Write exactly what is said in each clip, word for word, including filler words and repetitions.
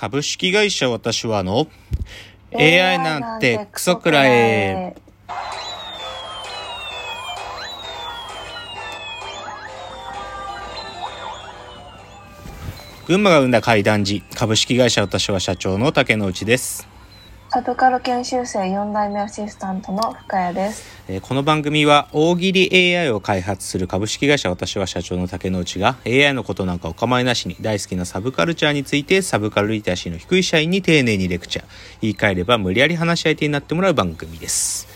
株式会社私はの エーアイ なんてクソくらえ。群馬が生んだ怪談児、株式会社私は社長の竹之内です。サブカル研修生よん代目アシスタントの深谷です。えー、この番組は大喜利 エーアイ を開発する株式会社私は社長の竹之内が エーアイ のことなんかお構いなしに大好きなサブカルチャーについてサブカルリテラシーの低い社員に丁寧にレクチャー、言い換えれば無理やり話し相手になってもらう番組です。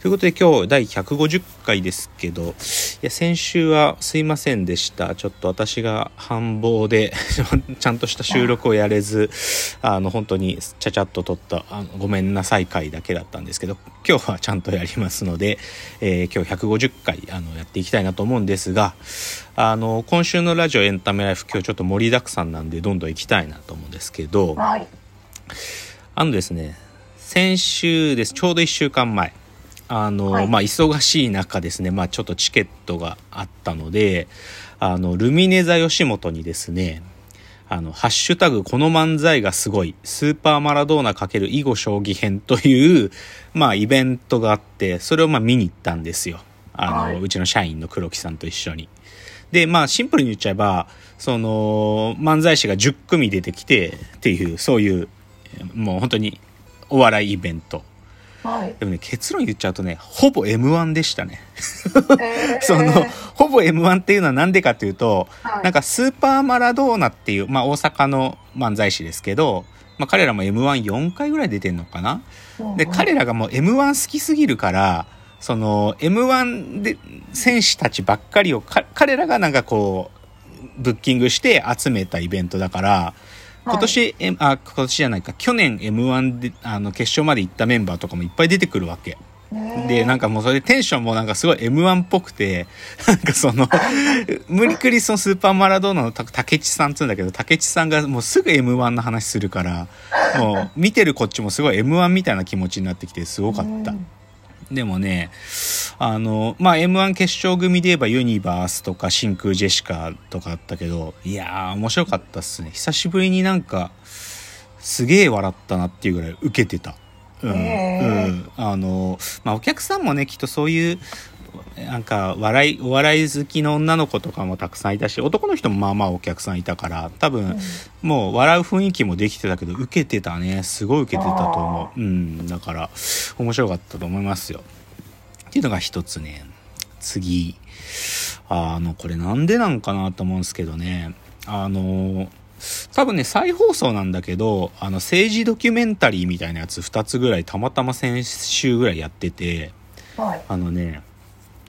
ということで今日第ひゃくごじゅっかいですけど、いや先週はすいませんでした。ちょっと私が繁忙でちゃんとした収録をやれず、あの本当にちゃちゃっと撮ったあのごめんなさい回だけだったんですけど、今日はちゃんとやりますので、えー、今日ひゃくごじゅっかいあのやっていきたいなと思うんですが、あの今週のラジオエンタメライフ今日ちょっと盛りだくさんなんでどんどん行きたいなと思うんですけど、はい、あのですね、先週です、ちょうどいっしゅうかんまえ、あのはい、まあ忙しい中ですね、まあ、ちょっとチケットがあったので、あのルミネ座吉本にですね、あのハッシュタグこの漫才がすごいスーパーマラドーナ×囲碁将棋編という、まあ、イベントがあって、それをまあ見に行ったんですよ、あの、はい、うちの社員の黒木さんと一緒に。でまあシンプルに言っちゃえば、その漫才師がじゅっ組出てきてっていう、そういうもう本当にお笑いイベント。はい、でもね、結論言っちゃうとね、ほぼ エムワン でしたね、えー、そのほぼ エムワン っていうのはなんでかというと、はい、なんかスーパーマラドーナっていう、まあ、大阪の漫才師ですけど、まあ、彼らも エムワンよん 回ぐらい出てんのかな、うん、で彼らがもう エムワン 好きすぎるから、その エムワン で選手たちばっかりをか彼らがなんかこうブッキングして集めたイベントだから、今年、はい、あ、今年じゃないか、去年 エムワン であの決勝まで行ったメンバーとかもいっぱい出てくるわけ。で、なんかもうそれでテンションもなんかすごい エムワン っぽくて、なんかその、無理くりそのスーパーマラドーナの竹地さんって言うんだけど、竹地さんがもうすぐ エムワン の話するから、もう見てるこっちもすごい エムワン みたいな気持ちになってきてすごかった。でもね、あの、まあ、エムワン 決勝組で言えばユニバースとか真空ジェシカとかあったけど、いやー面白かったっすね。久しぶりになんかすげー笑ったなっていうぐらいウケてた。うん、うん、あの、まあ、お客さんもねきっとそういうなんか笑いお笑い好きの女の子とかもたくさんいたし、男の人もまあまあお客さんいたから、多分もう笑う雰囲気もできてたけど、ウケてたね、すごいウケてたと思う。うん、だから面白かったと思いますよっていうのが一つね。次、あのこれなんでなんかなと思うんですけどね、あの多分ね再放送なんだけど、あの政治ドキュメンタリーみたいなやつふたつぐらいたまたま先週ぐらいやってて、はい、あのね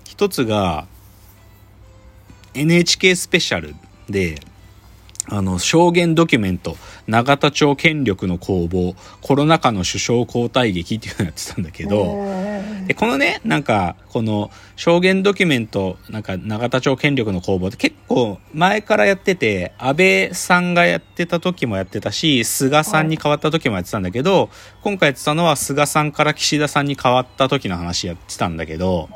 一つが エヌエイチケー スペシャルで、あの証言ドキュメント永田町権力の攻防コロナ禍の首相交代劇っていうのやってたんだけど、でこのねなんかこの証言ドキュメントなんか永田町権力の攻防って結構前からやってて、安倍さんがやってた時もやってたし、菅さんに変わった時もやってたんだけど、今回やってたのは菅さんから岸田さんに変わった時の話やってたんだけど、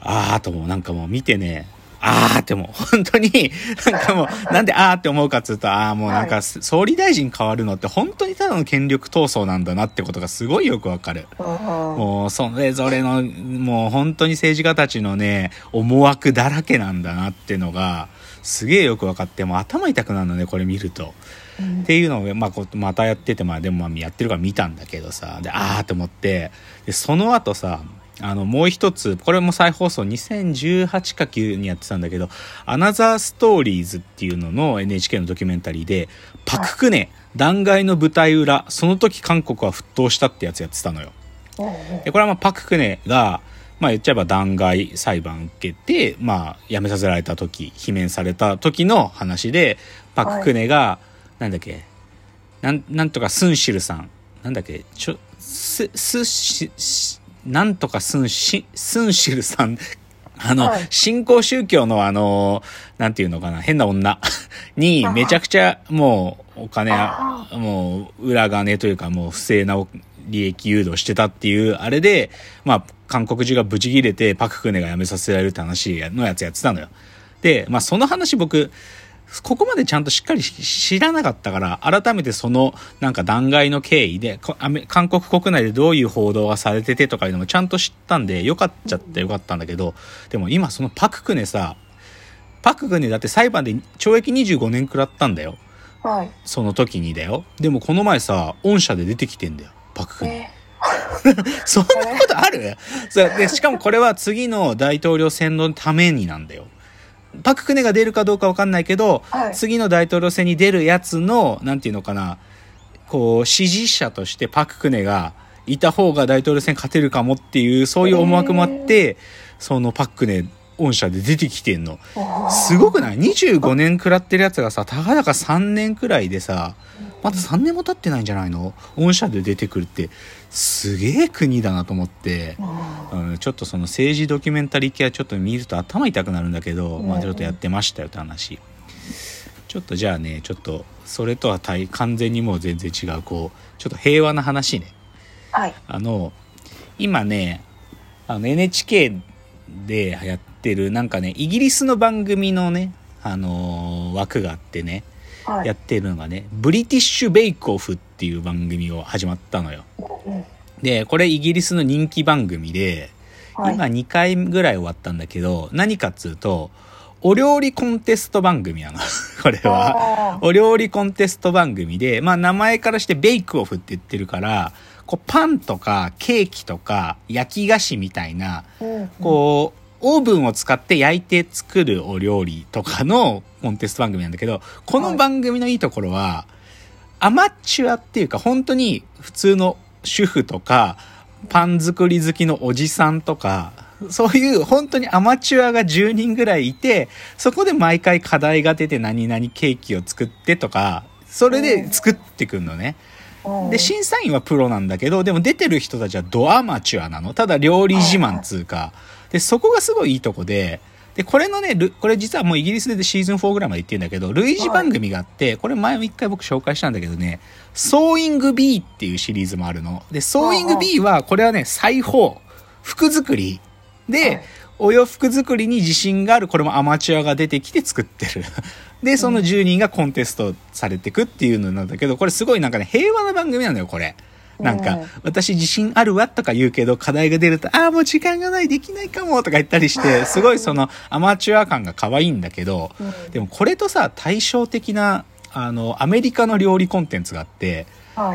あーともうなんかもう見てね、あーってもう本当になんかもうなんであーって思うかっつうと、あーもうなんか総理大臣変わるのって本当にただの権力闘争なんだなってことがすごいよくわかる。もうそれぞれのもう本当に政治家たちのね思惑だらけなんだなっていうのがすげーよくわかって、もう頭痛くなるのねこれ見ると、うん、っていうのを、まあ、またやってて、まあでもまあやってるから見たんだけどさ、であーって思って、でその後さ、あのもう一つこれも再放送にせんじゅうはちかきゅうにやってたんだけど、アナザーストーリーズっていうのの エヌエイチケー のドキュメンタリーで、パククネ弾劾の舞台裏、その時韓国は沸騰したってやつやってたのよ。でこれはまあパククネが、まあ、言っちゃえば弾劾裁判受けて、まあ、辞めさせられた時、罷免された時の話で、パククネがなんだっけ な, なんとかスンシルさんなんだっけちょすすししなんとかスンシ、スンシルさん、あの、はい、新興宗教のあの、なんていうのかな、変な女にめちゃくちゃもうお金、もう裏金というかもう不正な利益誘導してたっていう、あれで、まあ、韓国人がブチ切れてパククネが辞めさせられるって話のやつやってたのよ。で、まあその話僕、ここまでちゃんとしっかり知らなかったから、改めてそのなんか弾劾の経緯で、韓国国内でどういう報道がされててとかいうのもちゃんと知ったんで、よかったっちゃよかったんだけど、でも今そのパククネさ、パククネだって裁判で懲役にじゅうごねん食らったんだよ。はい。その時にだよ。でもこの前さ、御社で出てきてんだよ、パククネ。えーそんなことある？そうで、しかもこれは次の大統領選のためになんだよ。パククネが出るかどうか分かんないけど、はい、次の大統領選に出るやつのなんていうのかな、こう支持者としてパククネがいた方が大統領選勝てるかもっていう、そういう思惑もあって、えー、そのパククネ御社で出てきてんの。すごくない？にじゅうごねん食らってるやつがさ、たかだかさんねんくらいでさ、まださんねんも経ってないんじゃないの？御社で出てくるってすげえ国だなと思って、うん、ちょっとその政治ドキュメンタリー系はちょっと見ると頭痛くなるんだけど、まあ、ちょっとやってましたよって話。ちょっとじゃあね、ちょっとそれとは対完全にもう全然違う、こうちょっと平和な話ね。はい。あの今ね、あの エヌエイチケー でやってるなんかね、イギリスの番組のね、あのー、枠があってね。やってるのがね、ブリティッシュベイクオフっていう番組を始まったのよ。でこれイギリスの人気番組で、はい、今にかいぐらい終わったんだけど、何かっつうとお料理コンテスト番組なのこれはお料理コンテスト番組で、まあ名前からしてベイクオフって言ってるから、こうパンとかケーキとか焼き菓子みたいな、うん、こうオーブンを使って焼いて作るお料理とかのコンテスト番組なんだけど、この番組のいいところは、アマチュアっていうか本当に普通の主婦とかパン作り好きのおじさんとか、そういう本当にアマチュアがじゅうにんぐらいいて、そこで毎回課題が出て何々ケーキを作ってとか、それで作ってくんのね。で審査員はプロなんだけど、でも出てる人たちはドアマチュアなの。ただ料理自慢つうか。でそこがすごいいいとこで、でこれのね、これ実はもうイギリスでシーズンよんぐらいまで行ってるんだけど、類似番組があって、これ前も一回僕紹介したんだけどね、ソーイング B っていうシリーズもあるの。でソーイング B はこれはね、裁縫、服作りでお洋服作りに自信がある、これもアマチュアが出てきて作ってるでそのじゅうにんがコンテストされてくっていうのなんだけど、これすごいなんかね、平和な番組なんだよこれ。なんか、私自信あるわとか言うけど、課題が出ると、ああ、もう時間がない、できないかもとか言ったりして、すごいそのアマチュア感が可愛いんだけど、でもこれとさ、対照的な、あの、アメリカの料理コンテンツがあって、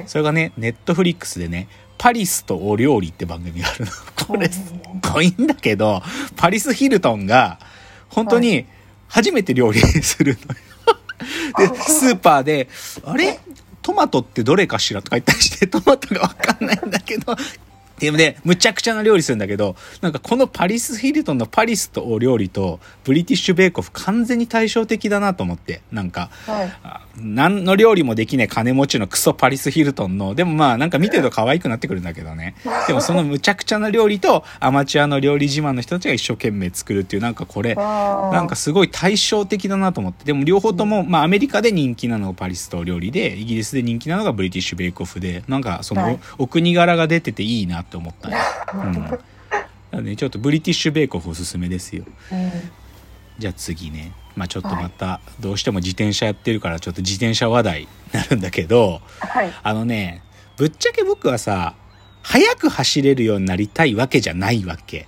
それがね、ネットフリックスでね、パリスとお料理って番組があるの。これ、すごいんだけど、パリス・ヒルトンが、本当に初めて料理するのよ。で、スーパーで、あれ？トマトってどれかしらとか言ったりして、トマトが分かんないんだけどでもね、むちゃくちゃな料理するんだけど、なんかこのパリス・ヒルトンのパリスとお料理とブリティッシュ・ベーコフ、完全に対照的だなと思って、なんか、はい、何の料理もできない金持ちのクソパリス・ヒルトンの、でもまあなんか見てると可愛くなってくるんだけどね、でもそのむちゃくちゃな料理とアマチュアの料理自慢の人たちが一生懸命作るっていう、なんかこれなんかすごい対照的だなと思って、でも両方とも、まあ、アメリカで人気なのがパリスとお料理で、イギリスで人気なのがブリティッシュ・ベーコフで、なんかその、はい、お国柄が出てていいなって思ったね。うん、ね、ちょっとブリティッシュベーコフおすすめですよ。うん、じゃあ次ね、まあ、ちょっとまたどうしても自転車やってるからちょっと自転車話題になるんだけど、はい、あのね、ぶっちゃけ僕はさ、速く走れるようになりたいわけじゃないわけ。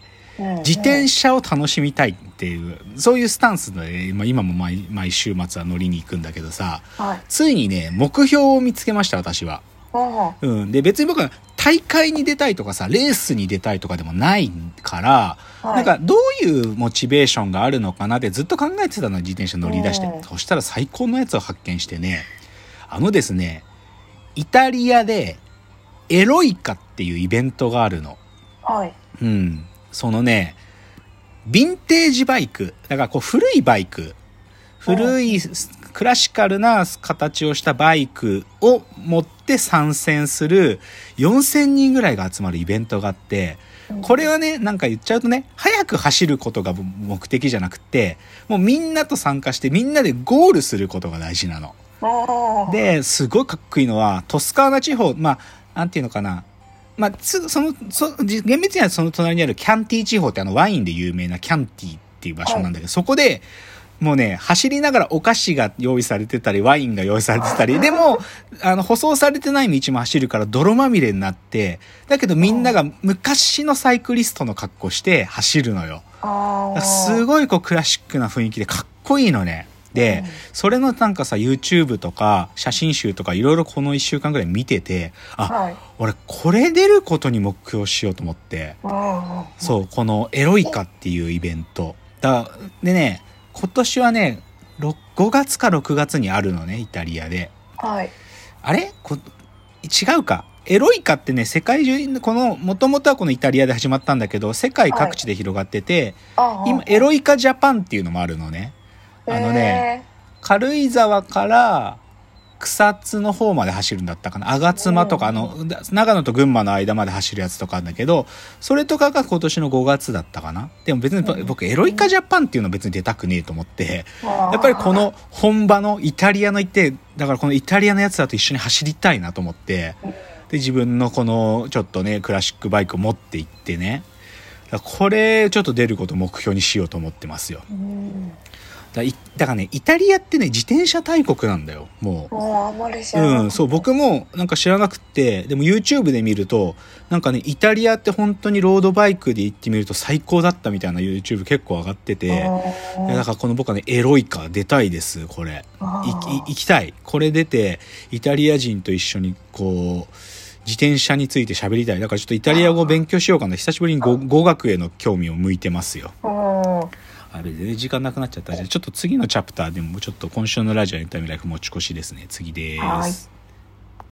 自転車を楽しみたいっていう、そういうスタンスで今も 毎, 毎週末は乗りに行くんだけどさ、はい、ついにね、目標を見つけました私は。うん、で別に僕は大会に出たいとかさ、レースに出たいとかでもないから、はい、なんかどういうモチベーションがあるのかなってずっと考えてたの、自転車乗り出して、うん、そしたら最高のやつを発見してね、あのですね、イタリアでエロイカっていうイベントがあるの。はい、うん、そのね、ヴィンテージバイクだから、こう古いバイク、古いクラシカルな形をしたバイクを持って参戦するよんせんにんぐらいが集まるイベントがあって、これはね、なんか言っちゃうとね、早く走ることが目的じゃなくて、もうみんなと参加してみんなでゴールすることが大事なの。で、すごいかっこいいのはトスカーナ地方、まあなんていうのかな、まあそのそ厳密にはその隣にあるキャンティ地方って、あのワインで有名なキャンティっていう場所なんだけど、そこでもうね、走りながらお菓子が用意されてたり、ワインが用意されてたり、でも、あの、舗装されてない道も走るから泥まみれになって、だけどみんなが昔のサイクリストの格好して走るのよ。すごいこうクラシックな雰囲気でかっこいいのね。で、それのなんかさ、YouTube とか写真集とかいろいろこのいっしゅうかんぐらい見てて、あ、はい、俺これ出ることに目標しようと思って、そう、このエロイカっていうイベント。だ、でね、今年はね、ごがつかろくがつにあるのね、イタリアで。はい。あれこ違うか。エロイカってね、世界中に、この、もともとはこのイタリアで始まったんだけど、世界各地で広がってて、はい、今、エロイカジャパンっていうのもあるのね。あのね、軽井沢から草津の方まで走るんだったかな。吾妻とか、あの、長野と群馬の間まで走るやつとかあるんだけど、それとかが今年のごがつだったかな。でも別に僕、エロイカジャパンっていうのは別に出たくねえと思って、やっぱりこの本場のイタリアの行って、だからこのイタリアのやつだと一緒に走りたいなと思って、で、自分のこのちょっとね、クラシックバイクを持って行ってね、だからこれちょっと出ることを目標にしようと思ってますよ。だからね、イタリアってね、自転車大国なんだよ、もう。もうあんまり知らない。うん、そう、僕もなんか知らなくて、でも YouTube で見ると、なんかね、イタリアって本当にロードバイクで行ってみると最高だったみたいな YouTube 結構上がってて、だからこの僕はね、エロイカ出たいです、これ。行きたい。これ出て、イタリア人と一緒にこう、自転車について喋りたい。だからちょっとイタリア語を勉強しようかな。久しぶりに語学への興味を向いてますよ。あれで時間なくなっちゃった。じゃあちょっと次のチャプターでもちょっと今週のラジオエンタメライフ持ち越しですね。次です。